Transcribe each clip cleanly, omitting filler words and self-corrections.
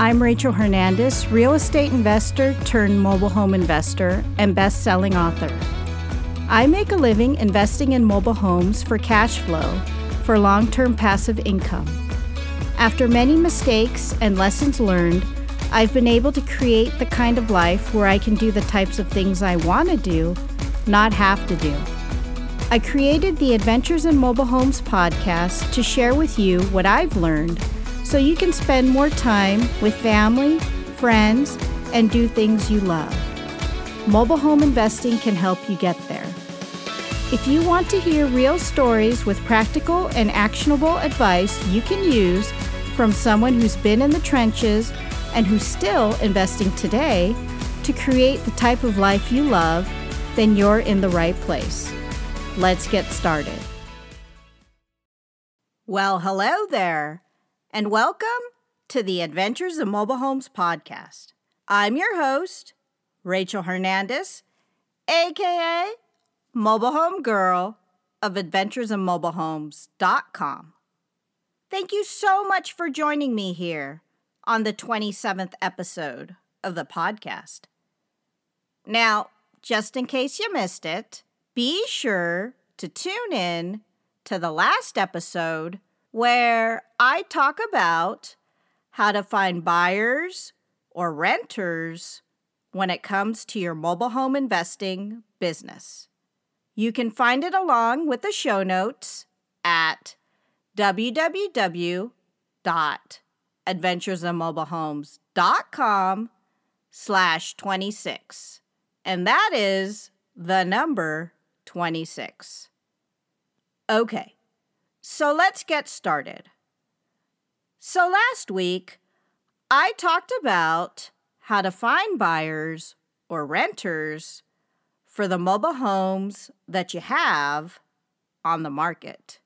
I'm Rachel Hernandez, real estate investor turned mobile home investor and best-selling author. I make a living investing in mobile homes for cash flow for long-term passive income. After many mistakes and lessons learned, I've been able to create the kind of life where I can do the types of things I want to do, not have to do. I created the Adventures in Mobile Homes podcast to share with you what I've learned so you can spend more time with family, friends, and do things you love. Mobile home investing can help you get there. If you want to hear real stories with practical and actionable advice you can use from someone who's been in the trenches and who's still investing today to create the type of life you love, then you're in the right place. Let's get started. Well, hello there, and welcome to the Adventures in Mobile Homes podcast. I'm your host, Rachel Hernandez, a.k.a. Mobile Home Girl of adventuresandmobilehomes.com. Thank you so much for joining me here on the 27th episode of the podcast. Now, just in case you missed it, be sure to tune in to the last episode where I talk about how to find buyers or renters when it comes to your mobile home investing business. You can find it along with the show notes at www.adventuresinmobilehomes.com/26. And that is the number 26. Okay, so let's get started. So last week, I talked about how to find buyers or renters for the mobile homes that you have on the market.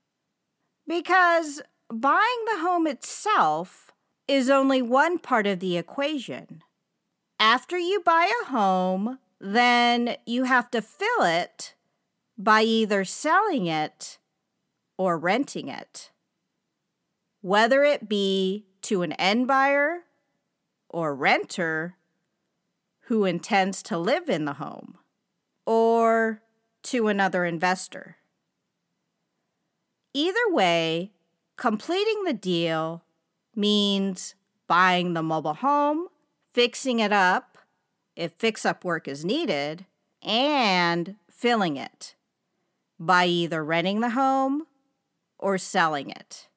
Because buying the home itself is only one part of the equation. After you buy a home, then you have to fill it by either selling it or renting it, whether it be to an end buyer or renter who intends to live in the home, or to another investor. Either way, completing the deal means buying the mobile home, fixing it up if fix-up work is needed, and filling it by either renting the home or selling it.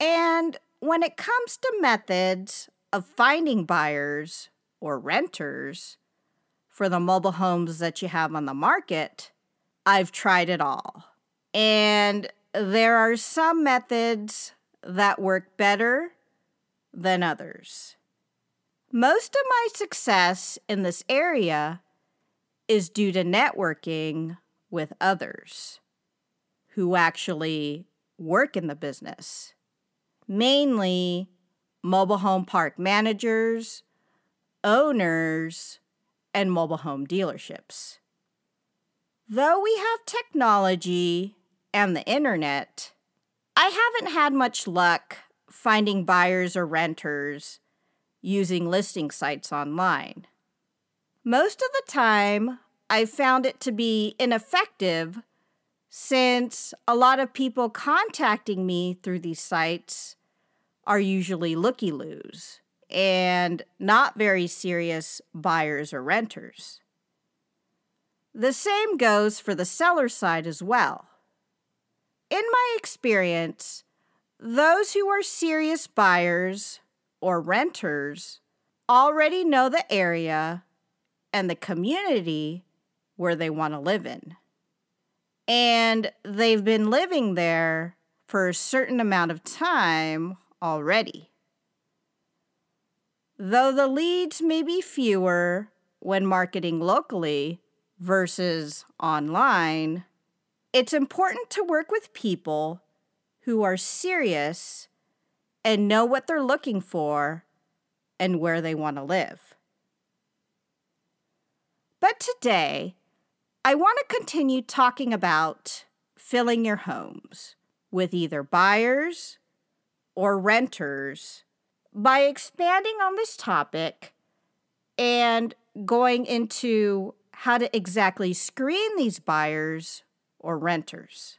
And when it comes to methods of finding buyers or renters for the mobile homes that you have on the market, I've tried it all. And there are some methods that work better than others. Most of my success in this area is due to networking with others who actually work in the business, mainly mobile home park managers, owners, and mobile home dealerships. Though we have technology and the internet, I haven't had much luck finding buyers or renters using listing sites online. Most of the time, I found it to be ineffective since a lot of people contacting me through these sites are usually looky-loos and not very serious buyers or renters. The same goes for the seller side as well. In my experience, those who are serious buyers or renters already know the area and the community where they want to live in, and they've been living there for a certain amount of time already. Though the leads may be fewer when marketing locally versus online, it's important to work with people who are serious and know what they're looking for and where they want to live. But today, I want to continue talking about filling your homes with either buyers or renters by expanding on this topic and going into how to exactly screen these buyers or renters.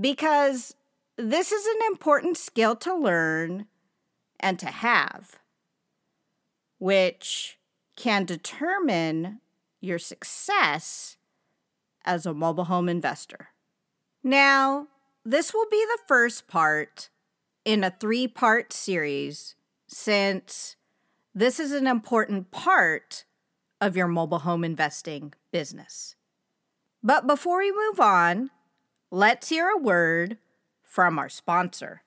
Because this is an important skill to learn and to have, which can determine your success as a mobile home investor. Now, this will be the first part in a 3-part series, since this is an important part of your mobile home investing business. But before we move on, let's hear a word from our sponsor.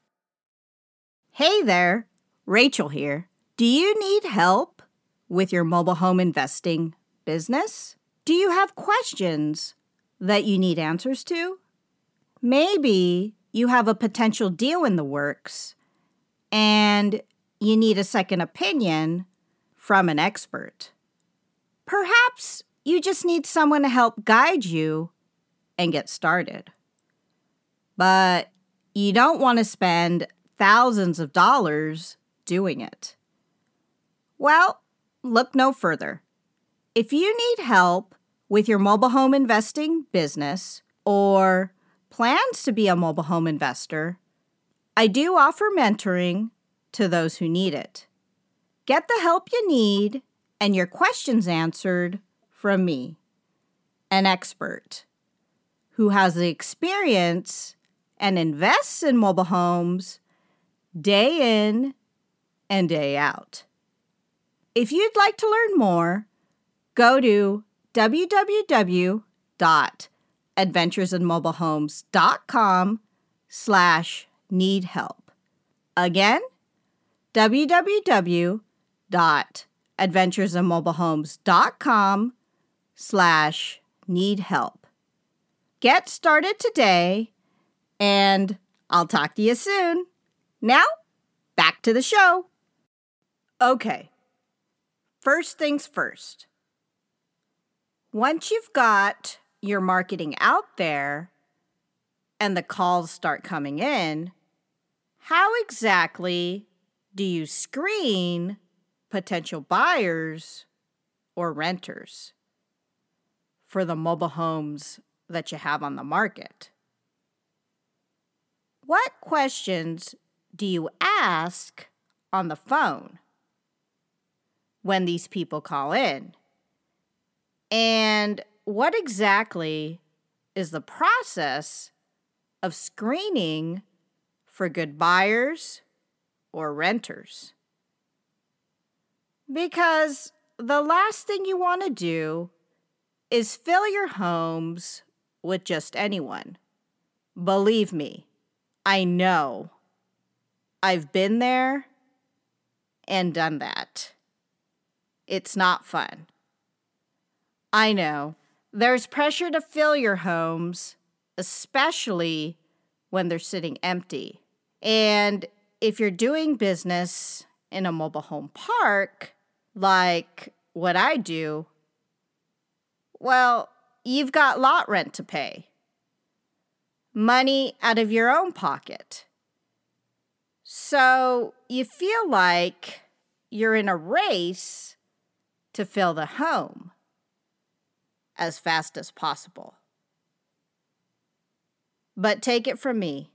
Hey there, Rachel here. Do you need help with your mobile home investing business? Do you have questions that you need answers to? Maybe you have a potential deal in the works and you need a second opinion from an expert. Perhaps you just need someone to help guide you and get started. But you don't want to spend thousands of dollars doing it. Well, look no further. If you need help with your mobile home investing business or plans to be a mobile home investor, I do offer mentoring to those who need it. Get the help you need and your questions answered from me, an expert who has the experience and invests in mobile homes day in and day out. If you'd like to learn more, go to www.adventuresandmobilehomes.com/needhelp. Again, www.adventuresandmobilehomes.com/needhelp. Get started today, and I'll talk to you soon. Now, back to the show. Okay, first things first. Once you've got your marketing out there and the calls start coming in, how exactly do you screen potential buyers or renters for the mobile homes that you have on the market? What questions do you ask on the phone when these people call in? And what exactly is the process of screening for good buyers or renters? Because the last thing you want to do is fill your homes with just anyone. Believe me, I know. I've been there and done that. It's not fun. I know. There's pressure to fill your homes, especially when they're sitting empty. And if you're doing business in a mobile home park, like what I do, well, you've got lot rent to pay, money out of your own pocket. So you feel like you're in a race to fill the home as fast as possible. But take it from me,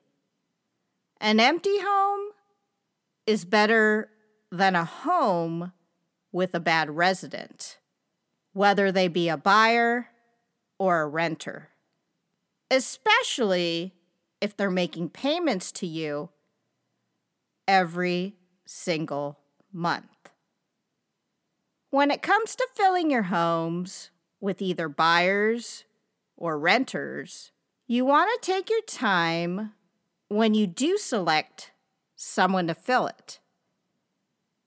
an empty home is better than a home with a bad resident, whether they be a buyer or a renter, especially if they're making payments to you every single month. When it comes to filling your homes with either buyers or renters, you want to take your time when you do select someone to fill it.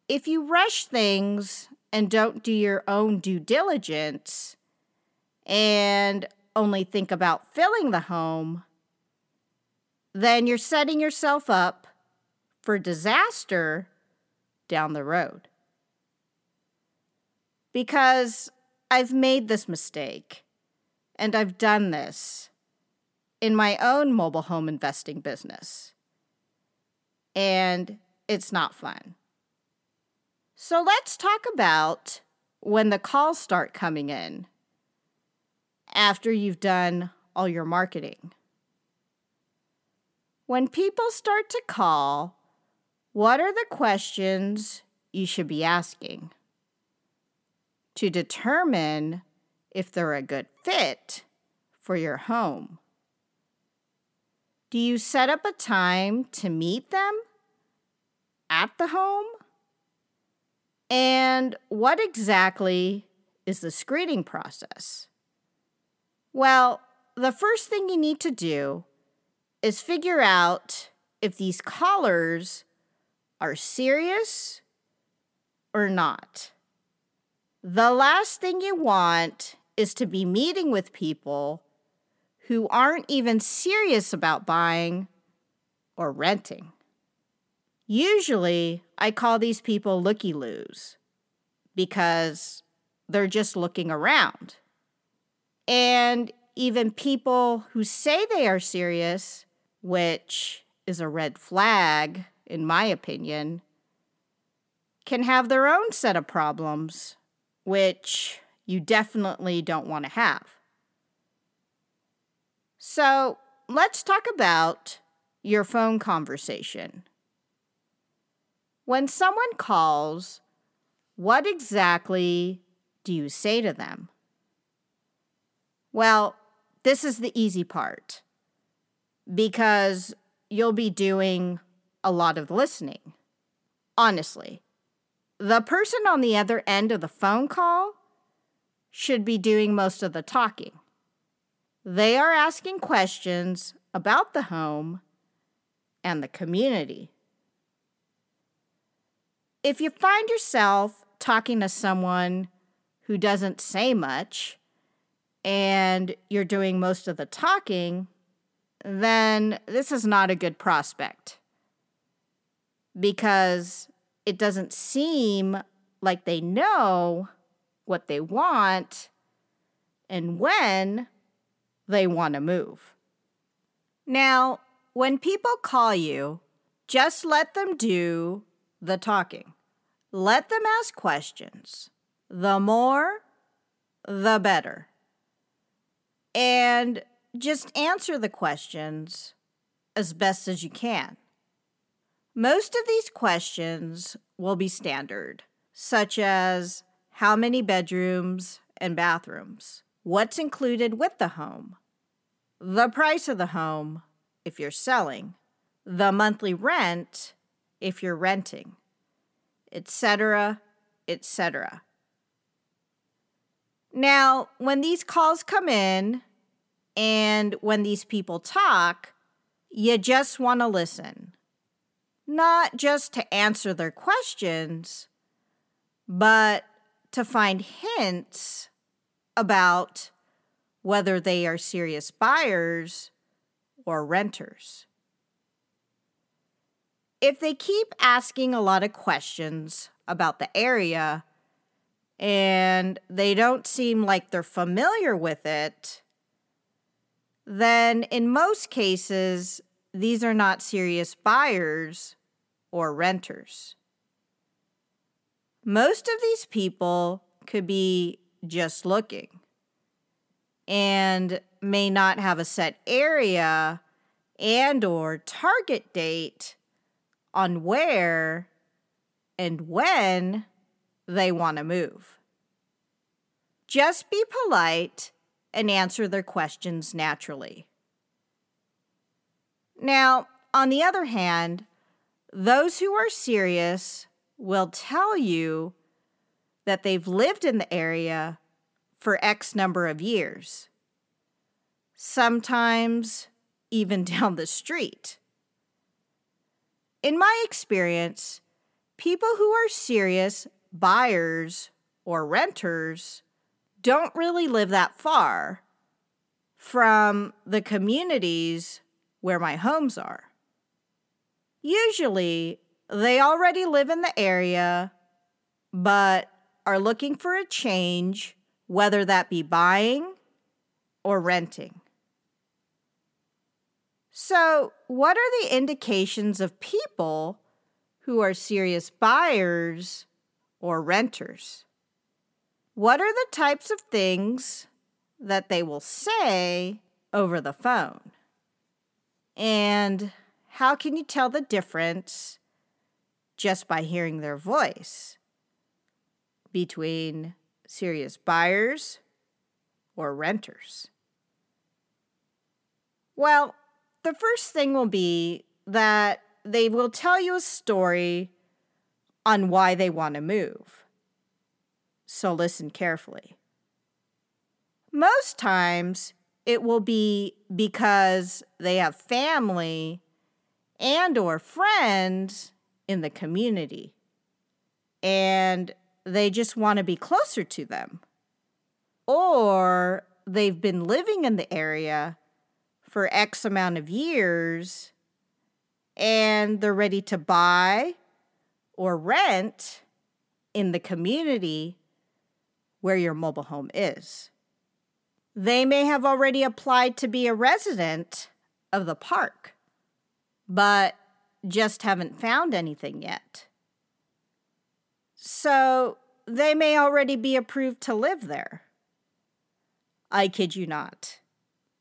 If you rush things and don't do your own due diligence and only think about filling the home, then you're setting yourself up for disaster down the road. Because I've made this mistake, and I've done this in my own mobile home investing business. And it's not fun. So let's talk about when the calls start coming in after you've done all your marketing. When people start to call, what are the questions you should be asking to determine if they're a good fit for your home? Do you set up a time to meet them at the home? And what exactly is the screening process? Well, the first thing you need to do is figure out if these callers are serious or not. The last thing you want is to be meeting with people who aren't even serious about buying or renting. Usually, I call these people looky-loos because they're just looking around. And even people who say they are serious, which is a red flag, in my opinion, can have their own set of problems, which you definitely don't want to have. So let's talk about your phone conversation. When someone calls, what exactly do you say to them? Well, this is the easy part because you'll be doing a lot of listening. Honestly, the person on the other end of the phone call should be doing most of the talking. They are asking questions about the home and the community. If you find yourself talking to someone who doesn't say much and you're doing most of the talking, then this is not a good prospect because it doesn't seem like they know what they want and when they want to move. Now, when people call you, just let them do the talking. Let them ask questions. The more, the better. And just answer the questions as best as you can. Most of these questions will be standard, such as how many bedrooms and bathrooms, what's included with the home, the price of the home if you're selling, the monthly rent if you're renting, etc., etc. Now, when these calls come in and when these people talk, you just want to listen. Not just to answer their questions, but to find hints about whether they are serious buyers or renters. If they keep asking a lot of questions about the area and they don't seem like they're familiar with it, then in most cases, these are not serious buyers or renters. Most of these people could be just looking and may not have a set area and or target date on where and when they want to move. Just be polite and answer their questions naturally. Now, on the other hand, those who are serious will tell you that they've lived in the area for X number of years, sometimes even down the street. In my experience, people who are serious buyers or renters don't really live that far from the communities where my homes are. Usually, they already live in the area, but are looking for a change, whether that be buying or renting. So, what are the indications of people who are serious buyers or renters. What are the types of things that they will say over the phone? And how can you tell the difference just by hearing their voice between serious buyers or renters? Well, the first thing will be that they will tell you a story on why they want to move. So listen carefully. Most times, it will be because they have family and or friends in the community, and they just want to be closer to them, or they've been living in the area for X amount of years, and they're ready to buy or rent in the community where your mobile home is. They may have already applied to be a resident of the park, but just haven't found anything yet. So they may already be approved to live there. I kid you not.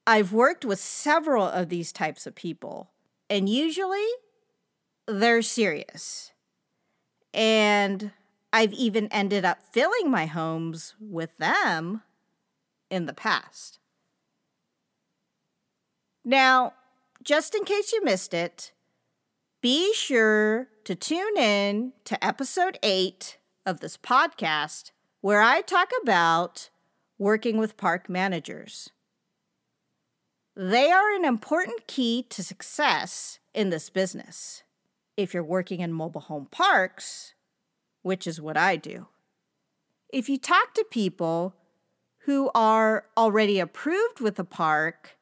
I've worked with several of these types of people, and usually they're serious. And I've even ended up filling my homes with them in the past. Now, just in case you missed it, be sure to tune in to episode 8 of this podcast, where I talk about working with park managers. They are an important key to success in this business if you're working in mobile home parks, which is what I do. If you talk to people who are already approved with the park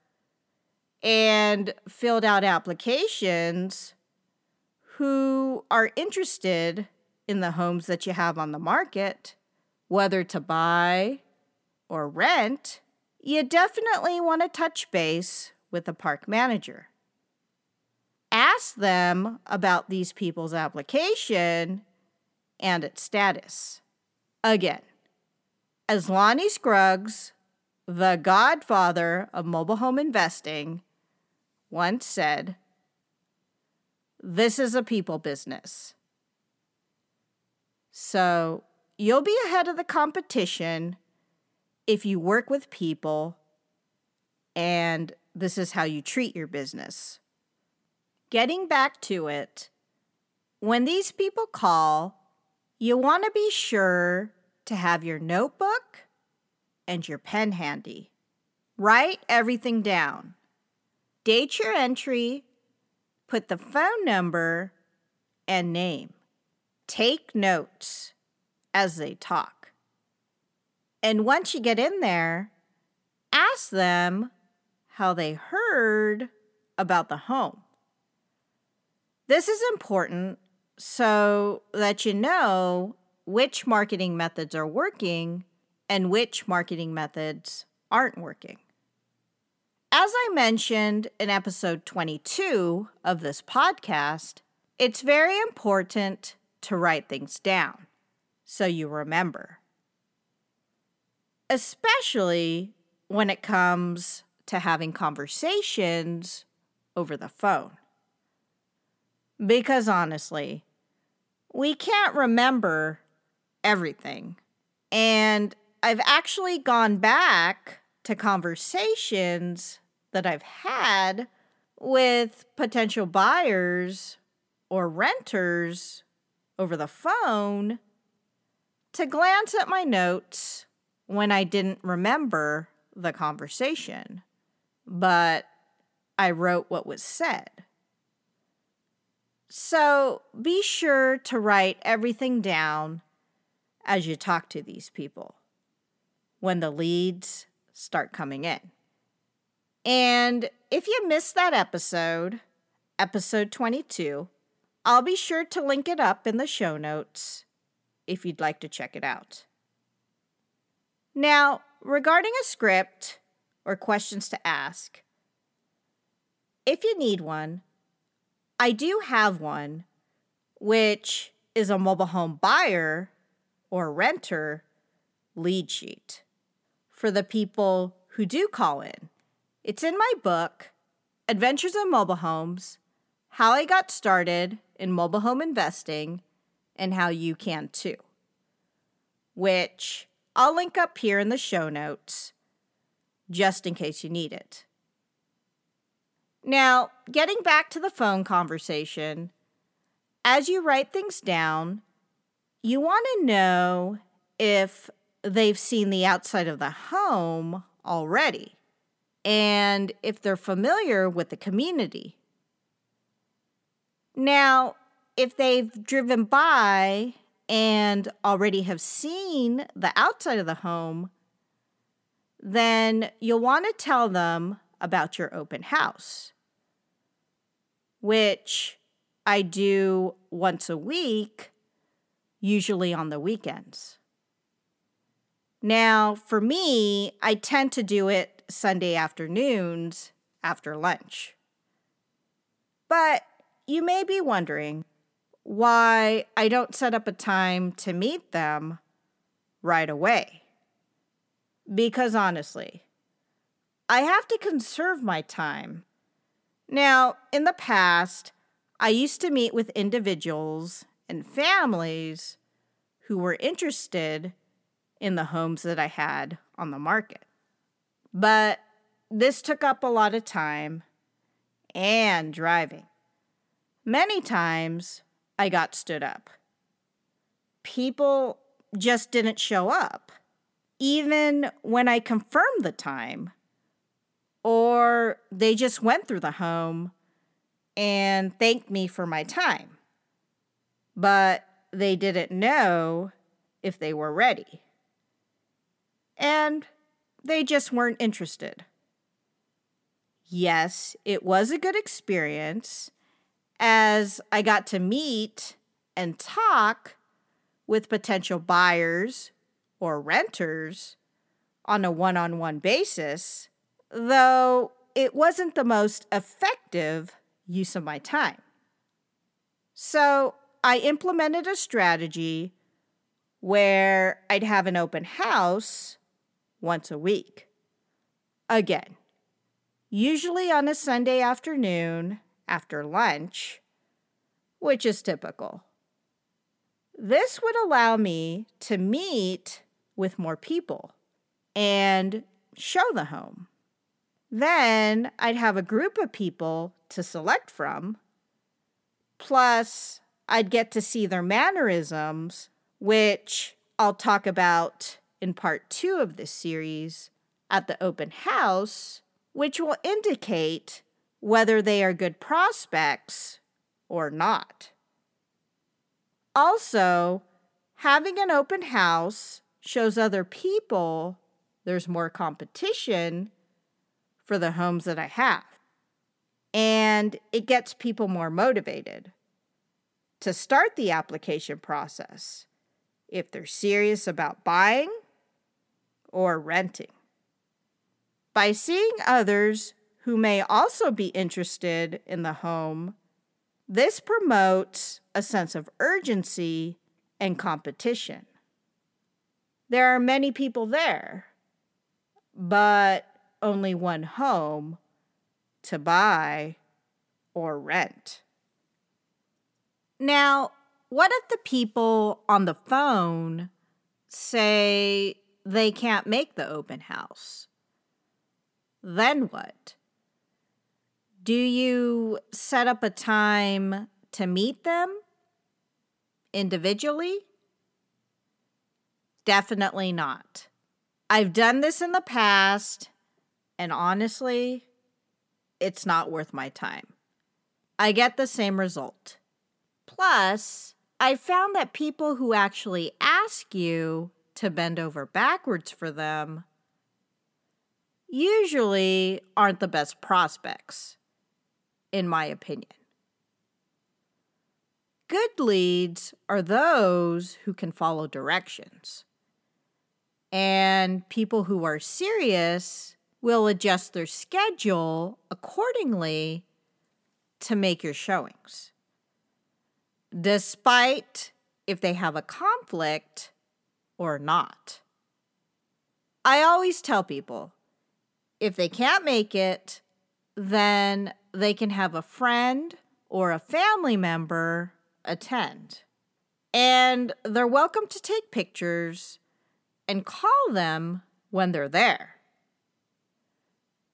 and filled out applications, who are interested in the homes that you have on the market, whether to buy or rent, you definitely want to touch base with the park manager. Ask them about these people's application and its status. Again, as Lonnie Scruggs, the godfather of mobile home investing, once said, "This is a people business." So you'll be ahead of the competition if you work with people, and this is how you treat your business. Getting back to it, when these people call, you want to be sure to have your notebook and your pen handy. Write everything down. Date your entry. Put the phone number and name. Take notes as they talk. And once you get in there, ask them how they heard about the home. This is important so that you know which marketing methods are working and which marketing methods aren't working. As I mentioned in episode 22 of this podcast, it's very important to write things down so you remember, especially when it comes to having conversations over the phone. Because honestly, we can't remember everything. And I've actually gone back to conversations that I've had with potential buyers or renters over the phone to glance at my notes when I didn't remember the conversation, but I wrote what was said. So be sure to write everything down as you talk to these people when the leads start coming in. And if you missed that episode, episode 22, I'll be sure to link it up in the show notes if you'd like to check it out. Now, regarding a script or questions to ask, if you need one, I do have one which is a mobile home buyer or renter lead sheet for the people who do call in. It's in my book, Adventures in Mobile Homes, How I Got Started in Mobile Home Investing, and How You Can Too, which I'll link up here in the show notes just in case you need it. Now, getting back to the phone conversation, as you write things down, you want to know if they've seen the outside of the home already and if they're familiar with the community. Now, if they've driven by and already have seen the outside of the home, then you'll want to tell them about your open house, which I do once a week, usually on the weekends. Now, for me, I tend to do it Sunday afternoons after lunch. But you may be wondering why I don't set up a time to meet them right away. Because honestly, I have to conserve my time. Now, in the past, I used to meet with individuals and families who were interested in the homes that I had on the market. But this took up a lot of time and driving. Many times, I got stood up. People just didn't show up, even when I confirmed the time, or they just went through the home and thanked me for my time, but they didn't know if they were ready, and they just weren't interested. Yes, it was a good experience, as I got to meet and talk with potential buyers or renters on a one-on-one basis, though it wasn't the most effective use of my time. So I implemented a strategy where I'd have an open house once a week. Again, usually on a Sunday afternoon after lunch, which is typical. This would allow me to meet with more people and show the home. Then I'd have a group of people to select from, plus I'd get to see their mannerisms, which I'll talk about in part 2 of this series at the open house, which will indicate whether they are good prospects or not. Also, having an open house shows other people there's more competition for the homes that I have, and it gets people more motivated to start the application process if they're serious about buying or renting. By seeing others who may also be interested in the home, this promotes a sense of urgency and competition. There are many people there, but only one home to buy or rent. Now, what if the people on the phone say they can't make the open house? Then what? Do you set up a time to meet them individually? Definitely not. I've done this in the past, and honestly, it's not worth my time. I get the same result. Plus, I found that people who actually ask you to bend over backwards for them usually aren't the best prospects, in my opinion. Good leads are those who can follow directions, and people who are serious will adjust their schedule accordingly to make your showings. despite if they have a conflict or not. I always tell people, if they can't make it, then they can have a friend or a family member attend. And they're welcome to take pictures and call them when they're there,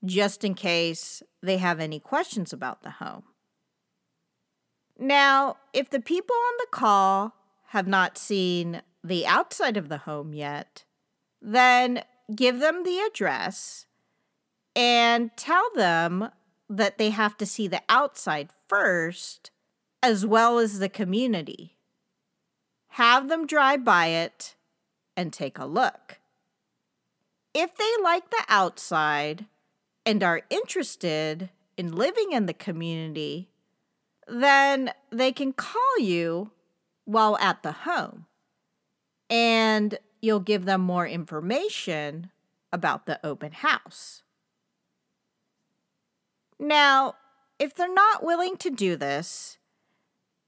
just in case they have any questions about the home. Now, if the people on the call have not seen the outside of the home yet, then give them the address and tell them that they have to see the outside first, as well as the community. Have them drive by it and take a look. If they like the outside and are interested in living in the community, then they can call you while at the home, and you'll give them more information about the open house. Now, if they're not willing to do this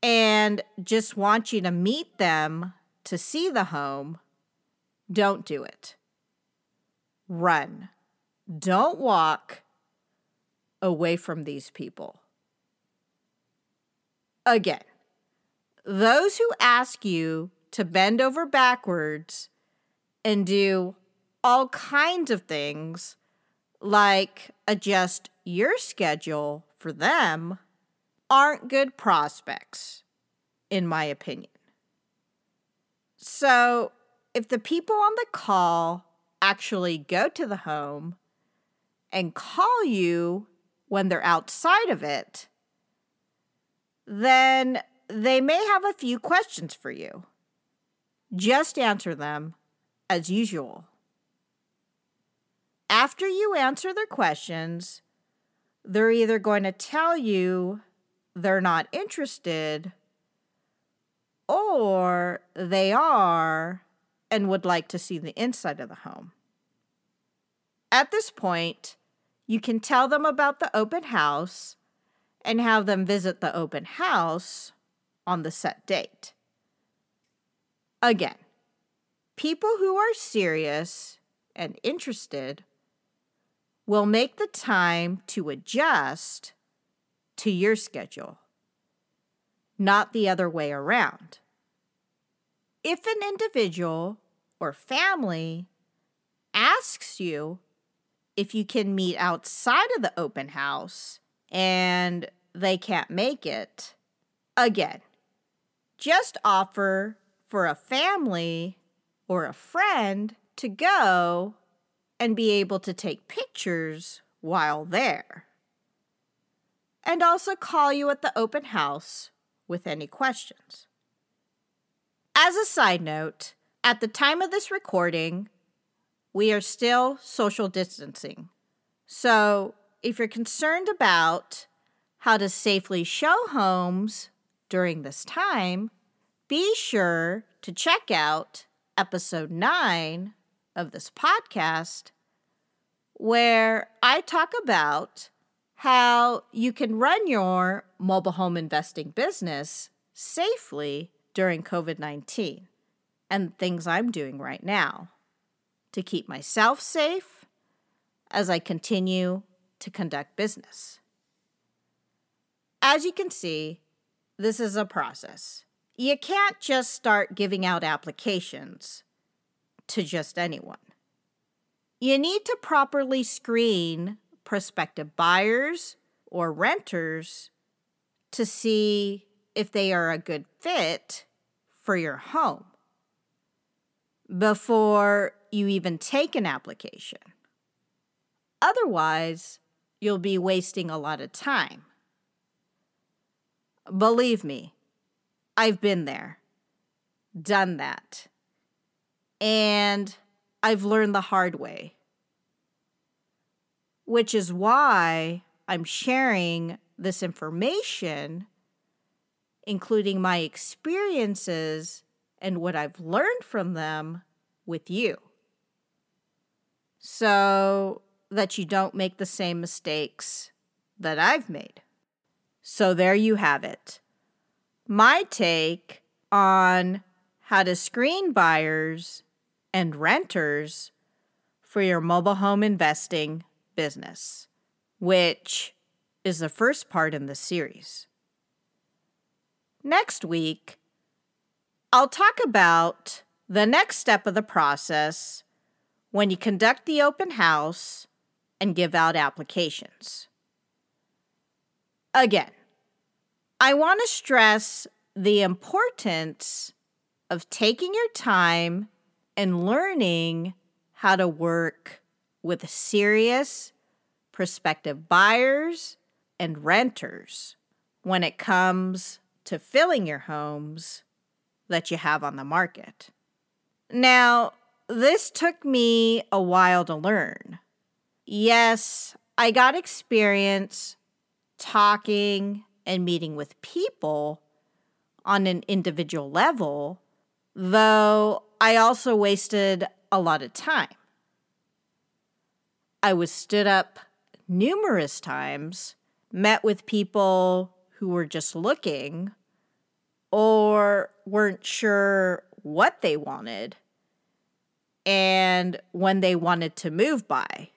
and just want you to meet them to see the home, don't do it. Run. Don't walk away from these people. Again, those who ask you to bend over backwards and do all kinds of things, like adjust your schedule for them, aren't good prospects, in my opinion. So, if the people on the call actually go to the home and call you when they're outside of it, then they may have a few questions for you. Just answer them as usual. After you answer their questions, they're either going to tell you they're not interested, or they are and would like to see the inside of the home. At this point, you can tell them about the open house and have them visit the open house on the set date. Again, people who are serious and interested will make the time to adjust to your schedule, not the other way around. If an individual or family asks you if you can meet outside of the open house and they can't make it, again, just offer for a family or a friend to go and be able to take pictures while there, and also call you at the open house with any questions. As a side note, at the time of this recording, we are still social distancing. So if you're concerned about how to safely show homes during this time, be sure to check out episode 9 of this podcast, where I talk about how you can run your mobile home investing business safely during COVID-19 and things I'm doing right now to keep myself safe as I continue to conduct business. As you can see, this is a process. You can't just start giving out applications to just anyone. You need to properly screen prospective buyers or renters to see if they are a good fit for your home before you even take an application. Otherwise, you'll be wasting a lot of time. Believe me, I've been there, done that, and I've learned the hard way, which is why I'm sharing this information, including my experiences and what I've learned from them, with you, so that you don't make the same mistakes that I've made. So there you have it. my take on how to screen buyers and renters for your mobile home investing business, which is the first part in the series. Next week, I'll talk about the next step of the process when you conduct the open house and give out applications. Again, I want to stress the importance of taking your time and learning how to work with serious prospective buyers and renters when it comes to filling your homes that you have on the market. Now, this took me a while to learn. Yes, I got experience talking and meeting with people on an individual level, though I also wasted a lot of time. I was stood up numerous times, met with people who were just looking or weren't sure what they wanted and when they wanted to move by.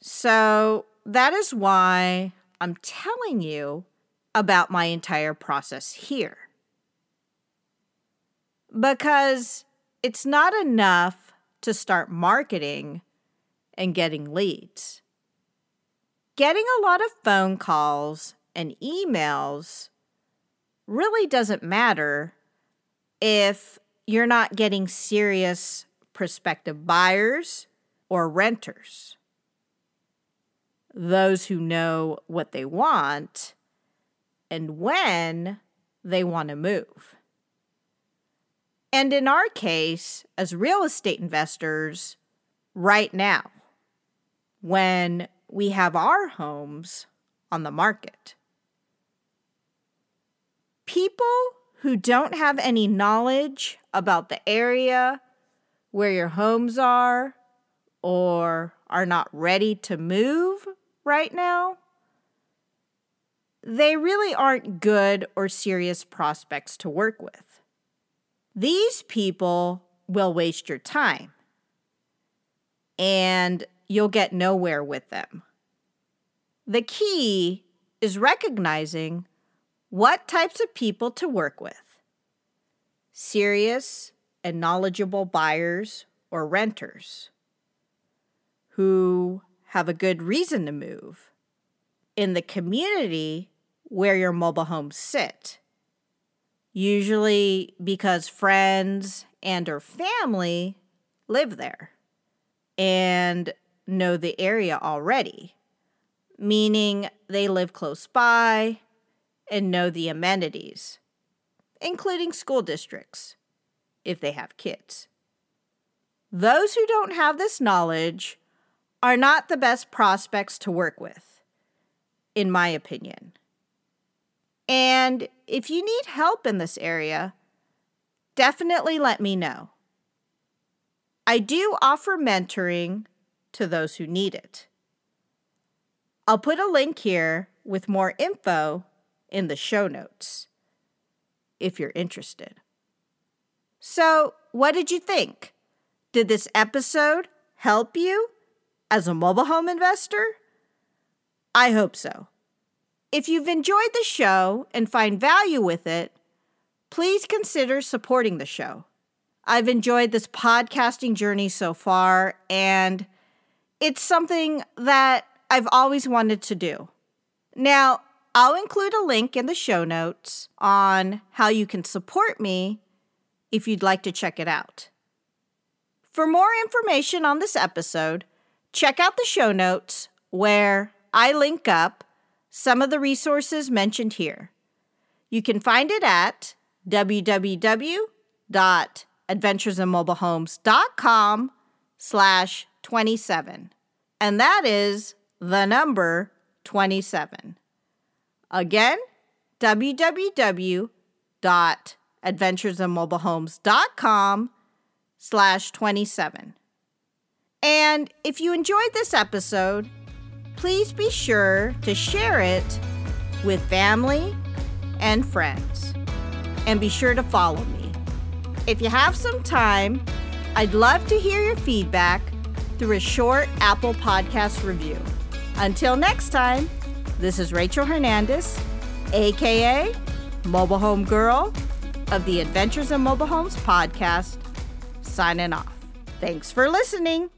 So that is why I'm telling you about my entire process here. Because it's not enough to start marketing and getting leads. Getting a lot of phone calls and emails really doesn't matter if you're not getting serious prospective buyers or renters, those who know what they want and when they want to move. And in our case, as real estate investors, right now, when we have our homes on the market. People who don't have any knowledge about the area where your homes are or are not ready to move right now, they really aren't good or serious prospects to work with. These people will waste your time, and you'll get nowhere with them. The key is recognizing what types of people to work with. Serious and knowledgeable buyers or renters who have a good reason to move in the community where your mobile homes sit, usually because friends and or family live there and know the area already, meaning they live close by and know the amenities, including school districts, if they have kids. Those who don't have this knowledge are not the best prospects to work with, in my opinion. And if you need help in this area, definitely let me know. I do offer mentoring to those who need it. I'll put a link here with more info in the show notes, if you're interested. So, what did you think? Did this episode help you as a mobile home investor? I hope so. If you've enjoyed the show and find value with it, please consider supporting the show. I've enjoyed this podcasting journey so far, and it's something that I've always wanted to do. Now, I'll include a link in the show notes on how you can support me if you'd like to check it out. For more information on this episode, check out the show notes where I link up some of the resources mentioned here. You can find it at www.adventuresandmobilehomes.com/27, and that is the number 27. Again, www.adventuresandmobilehomes.com/27. And if you enjoyed this episode, please be sure to share it with family and friends. And be sure to follow me. If you have some time, I'd love to hear your feedback through a short Apple Podcast review. Until next time, this is Rachel Hernandez, aka Mobile Home Girl of the Adventures in Mobile Homes podcast, signing off. Thanks for listening.